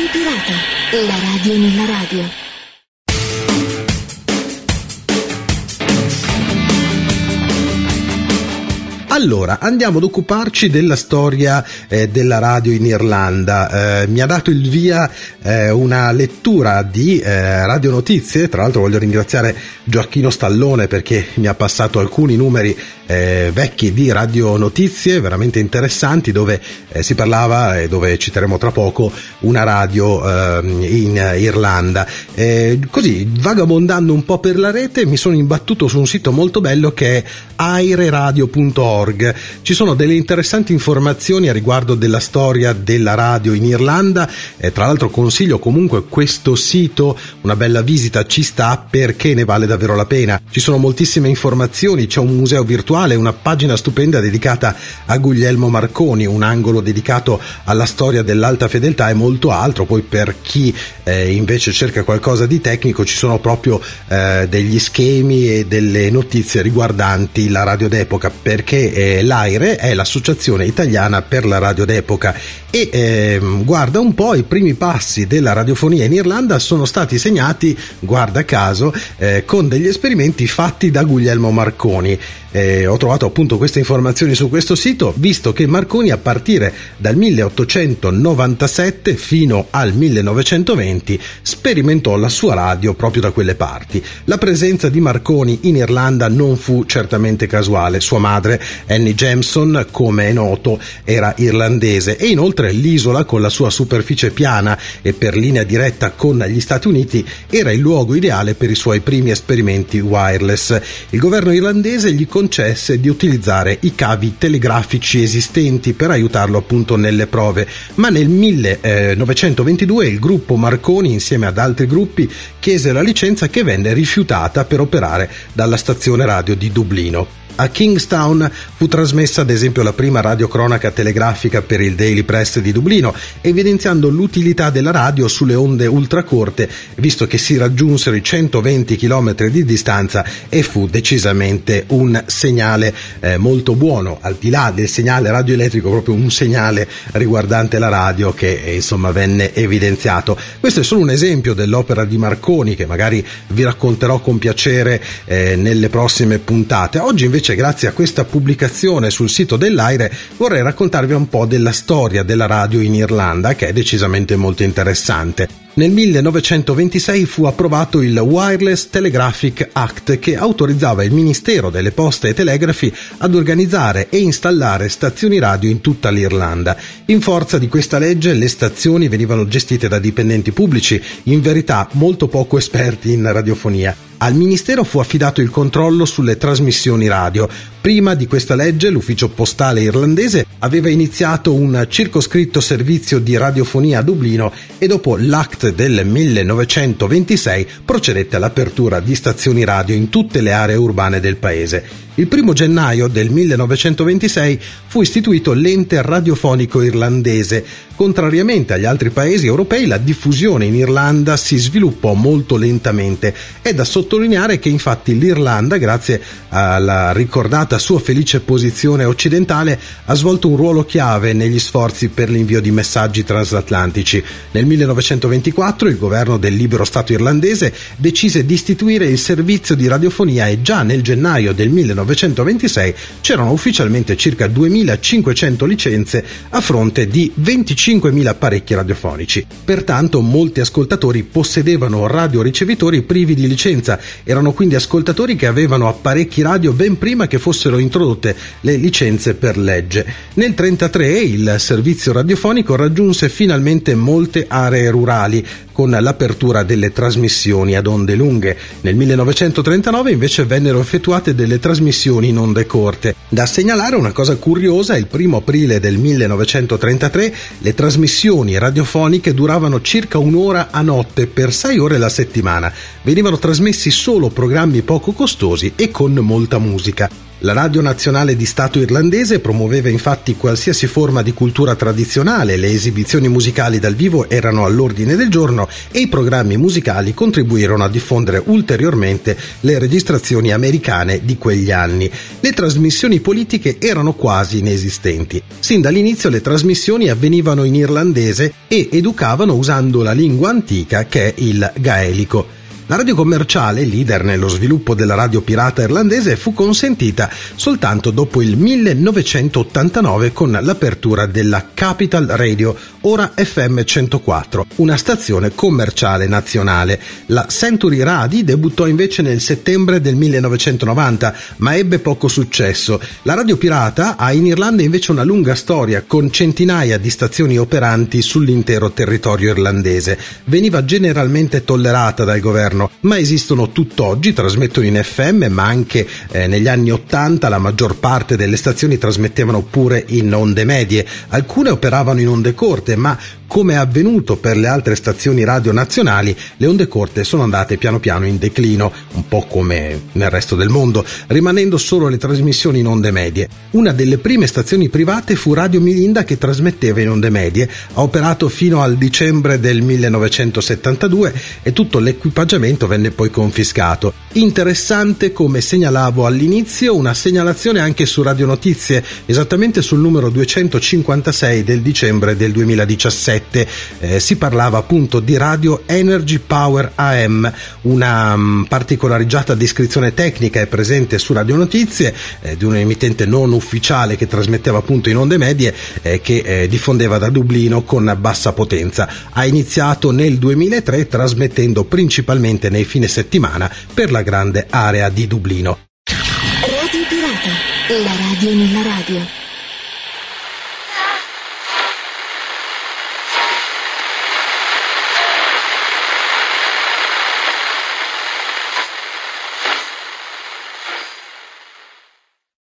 Il Pirata, la radio nella radio. Allora, andiamo ad occuparci della storia della radio in Irlanda. Mi ha dato il via una lettura di Radio Notizie. Tra l'altro voglio ringraziare Gioacchino Stallone perché mi ha passato alcuni numeri vecchi di Radio Notizie, veramente interessanti, dove si parlava, e dove citeremo tra poco, una radio in Irlanda. Così, vagabondando un po' per la rete, mi sono imbattuto su un sito molto bello che è aireradio.org. Ci sono delle interessanti informazioni a riguardo della storia della radio in Irlanda, tra l'altro consiglio comunque questo sito, una bella visita ci sta perché ne vale davvero la pena. Ci sono moltissime informazioni, c'è un museo virtuale, una pagina stupenda dedicata a Guglielmo Marconi, un angolo dedicato alla storia dell'alta fedeltà e molto altro. Poi per chi invece cerca qualcosa di tecnico ci sono proprio degli schemi e delle notizie riguardanti la radio d'epoca, perché l'AIRE è l'Associazione Italiana per la Radio d'Epoca e guarda un po', i primi passi della radiofonia in Irlanda sono stati segnati, guarda caso, con degli esperimenti fatti da Guglielmo Marconi. Ho trovato appunto queste informazioni su questo sito, visto che Marconi a partire dal 1897 fino al 1920 sperimentò la sua radio proprio da quelle parti. La presenza di Marconi in Irlanda non fu certamente casuale, sua madre Annie Jameson, come è noto, era irlandese, e inoltre l'isola, con la sua superficie piana e per linea diretta con gli Stati Uniti, era il luogo ideale per i suoi primi esperimenti wireless. Il governo irlandese gli concesse di utilizzare i cavi telegrafici esistenti per aiutarlo appunto nelle prove, ma nel 1922 il gruppo Marconi insieme ad altri gruppi chiese la licenza, che venne rifiutata, per operare dalla stazione radio di Dublino. A Kingstown fu trasmessa ad esempio la prima radiocronaca telegrafica per il Daily Press di Dublino, evidenziando l'utilità della radio sulle onde ultracorte, visto che si raggiunsero i 120 km di distanza, e fu decisamente un segnale molto buono, al di là del segnale radioelettrico, proprio un segnale riguardante la radio che insomma venne evidenziato. Questo è solo un esempio dell'opera di Marconi, che magari vi racconterò con piacere nelle prossime puntate. Oggi invece, grazie a questa pubblicazione sul sito dell'AIRE, vorrei raccontarvi un po' della storia della radio in Irlanda, che è decisamente molto interessante. Nel 1926 fu approvato il Wireless Telegraphic Act, che autorizzava il Ministero delle Poste e Telegrafi ad organizzare e installare stazioni radio in tutta l'Irlanda. In forza di questa legge le stazioni venivano gestite da dipendenti pubblici, in verità molto poco esperti in radiofonia. Al Ministero fu affidato il controllo sulle trasmissioni radio. Prima di questa legge l'ufficio postale irlandese aveva iniziato un circoscritto servizio di radiofonia a Dublino e dopo l'Act del 1926 procedette all'apertura di stazioni radio in tutte le aree urbane del paese. Il 1 gennaio del 1926 fu istituito l'ente radiofonico irlandese. Contrariamente agli altri paesi europei, la diffusione in Irlanda si sviluppò molto lentamente. È da sottolineare che infatti l'Irlanda, grazie alla ricordata sua felice posizione occidentale, ha svolto un ruolo chiave negli sforzi per l'invio di messaggi transatlantici. Nel 1924 il governo del libero Stato irlandese decise di istituire il servizio di radiofonia e già nel gennaio del 1926 c'erano ufficialmente circa 2500 licenze a fronte di 25.000 apparecchi radiofonici. Pertanto molti ascoltatori possedevano radioricevitori privi di licenza, erano quindi ascoltatori che avevano apparecchi radio ben prima che fossero introdotte le licenze per legge. Nel 1933 il servizio radiofonico raggiunse finalmente molte aree rurali con l'apertura delle trasmissioni ad onde lunghe. Nel 1939 invece vennero effettuate delle trasmissioni in onde corte. Da segnalare una cosa curiosa: il 1 aprile del 1933 le trasmissioni radiofoniche duravano circa un'ora a notte per 6 ore la settimana. Venivano trasmessi solo programmi poco costosi e con molta musica. La radio nazionale di Stato irlandese promuoveva infatti qualsiasi forma di cultura tradizionale, le esibizioni musicali dal vivo erano all'ordine del giorno e i programmi musicali contribuirono a diffondere ulteriormente le registrazioni americane di quegli anni. Le trasmissioni politiche erano quasi inesistenti. Sin dall'inizio le trasmissioni avvenivano in irlandese e educavano usando la lingua antica che è il gaelico. La radio commerciale, leader nello sviluppo della radio pirata irlandese, fu consentita soltanto dopo il 1989 con l'apertura della Capital Radio, ora FM 104, una stazione commerciale nazionale. La Century Radio debuttò invece nel settembre del 1990, ma ebbe poco successo. La radio pirata ha in Irlanda invece una lunga storia, con centinaia di stazioni operanti sull'intero territorio irlandese. Veniva generalmente tollerata dal governo, ma esistono tutt'oggi, trasmettono in FM, ma anche negli anni 80 la maggior parte delle stazioni trasmettevano pure in onde medie, alcune operavano in onde corte, ma come è avvenuto per le altre stazioni radio nazionali, le onde corte sono andate piano piano in declino, un po' come nel resto del mondo, rimanendo solo le trasmissioni in onde medie. Una delle prime stazioni private fu Radio Milinda, che trasmetteva in onde medie, ha operato fino al dicembre del 1972 e tutto l'equipaggiamento venne poi confiscato. Interessante, come segnalavo all'inizio, una segnalazione anche su Radio Notizie, esattamente sul numero 256 del dicembre del 2017. Si parlava appunto di Radio Energy Power AM. Una particolareggiata descrizione tecnica è presente su Radio Notizie di un emittente non ufficiale che trasmetteva appunto in onde medie che diffondeva da Dublino con bassa potenza. Ha iniziato nel 2003 trasmettendo principalmente nei fine settimana per la grande area di Dublino. Radio Pirata, la radio nella radio.